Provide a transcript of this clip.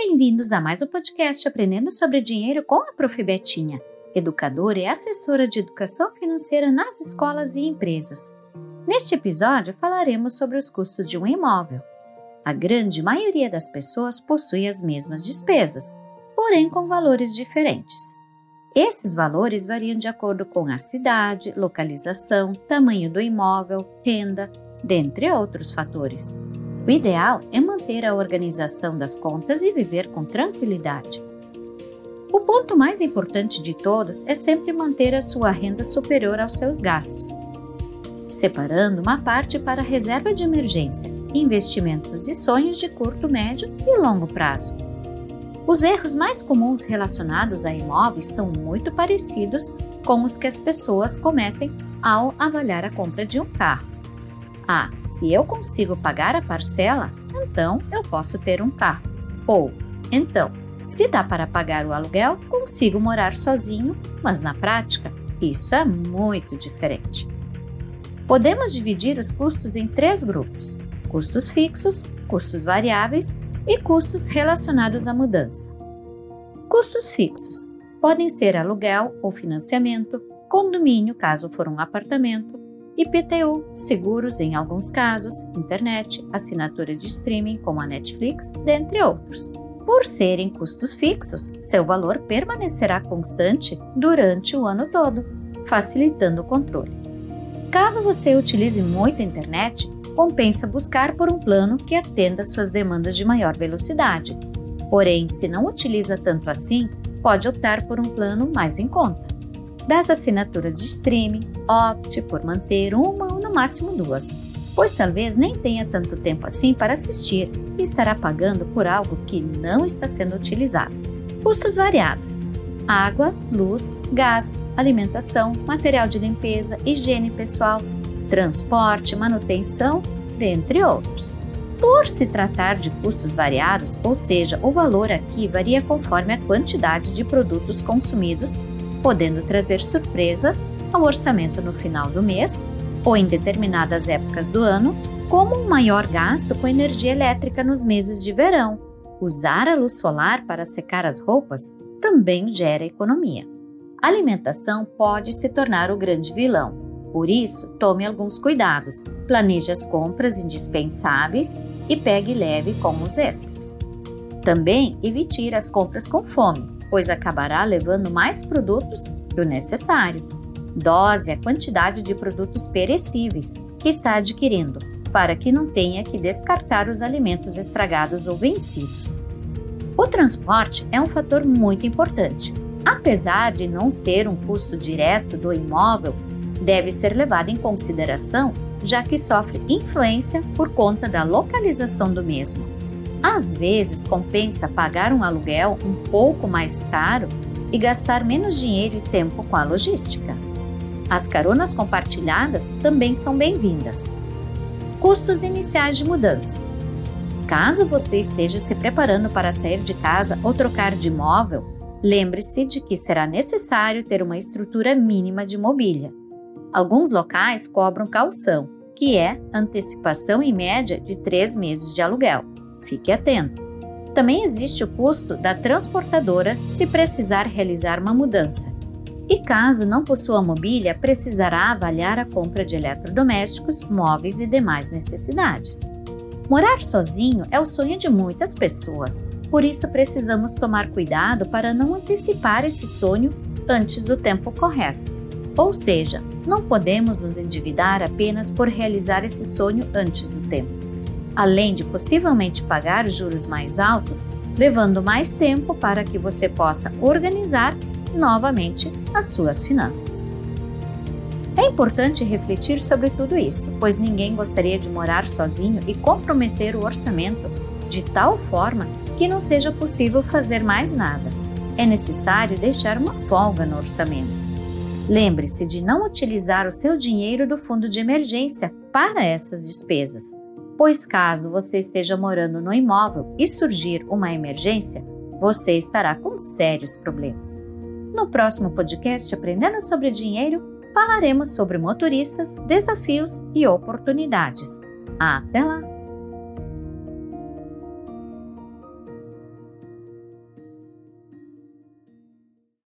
Bem-vindos a mais um podcast Aprendendo sobre Dinheiro com a Prof. Betinha, educadora e assessora de educação financeira nas escolas e empresas. Neste episódio falaremos sobre os custos de um imóvel. A grande maioria das pessoas possui as mesmas despesas, porém com valores diferentes. Esses valores variam de acordo com a cidade, localização, tamanho do imóvel, renda, dentre outros fatores. O ideal é manter a organização das contas e viver com tranquilidade. O ponto mais importante de todos é sempre manter a sua renda superior aos seus gastos, separando uma parte para reserva de emergência, investimentos e sonhos de curto, médio e longo prazo. Os erros mais comuns relacionados a imóveis são muito parecidos com os que as pessoas cometem ao avaliar a compra de um carro. Ah, se eu consigo pagar a parcela, então eu posso ter um carro. Ou, então, se dá para pagar o aluguel, consigo morar sozinho, mas na prática, isso é muito diferente. Podemos dividir os custos em três grupos: custos fixos, custos variáveis e custos relacionados à mudança. Custos fixos podem ser aluguel ou financiamento, condomínio, caso for um apartamento, IPTU, seguros em alguns casos, internet, assinatura de streaming como a Netflix, dentre outros. Por serem custos fixos, seu valor permanecerá constante durante o ano todo, facilitando o controle. Caso você utilize muito a internet, compensa buscar por um plano que atenda suas demandas de maior velocidade. Porém, se não utiliza tanto assim, pode optar por um plano mais em conta. Das assinaturas de streaming, opte por manter uma ou no máximo duas, pois talvez nem tenha tanto tempo assim para assistir e estará pagando por algo que não está sendo utilizado. Custos variados: água, luz, gás, alimentação, material de limpeza, higiene pessoal, transporte, manutenção, dentre outros. Por se tratar de custos variados, ou seja, o valor aqui varia conforme a quantidade de produtos consumidos, podendo trazer surpresas ao orçamento no final do mês ou em determinadas épocas do ano, como um maior gasto com energia elétrica nos meses de verão. Usar a luz solar para secar as roupas também gera economia. A alimentação pode se tornar o grande vilão. Por isso, tome alguns cuidados, planeje as compras indispensáveis e pegue leve com os extras. Também evite ir às compras com fome, pois acabará levando mais produtos do necessário. Dose a quantidade de produtos perecíveis que está adquirindo, para que não tenha que descartar os alimentos estragados ou vencidos. O transporte é um fator muito importante. Apesar de não ser um custo direto do imóvel, deve ser levado em consideração, já que sofre influência por conta da localização do mesmo. Às vezes, compensa pagar um aluguel um pouco mais caro e gastar menos dinheiro e tempo com a logística. As caronas compartilhadas também são bem-vindas. Custos iniciais de mudança. Caso você esteja se preparando para sair de casa ou trocar de imóvel, lembre-se de que será necessário ter uma estrutura mínima de mobília. Alguns locais cobram caução, que é antecipação em média de 3 meses de aluguel. Fique atento. Também existe o custo da transportadora se precisar realizar uma mudança. E caso não possua mobília, precisará avaliar a compra de eletrodomésticos, móveis e demais necessidades. Morar sozinho é o sonho de muitas pessoas, por isso precisamos tomar cuidado para não antecipar esse sonho antes do tempo correto. Ou seja, não podemos nos endividar apenas por realizar esse sonho antes do tempo, além de possivelmente pagar juros mais altos, levando mais tempo para que você possa organizar novamente as suas finanças. É importante refletir sobre tudo isso, pois ninguém gostaria de morar sozinho e comprometer o orçamento de tal forma que não seja possível fazer mais nada. É necessário deixar uma folga no orçamento. Lembre-se de não utilizar o seu dinheiro do fundo de emergência para essas despesas, pois caso você esteja morando no imóvel e surgir uma emergência, você estará com sérios problemas. No próximo podcast Aprendendo sobre Dinheiro, falaremos sobre motoristas, desafios e oportunidades. Até lá!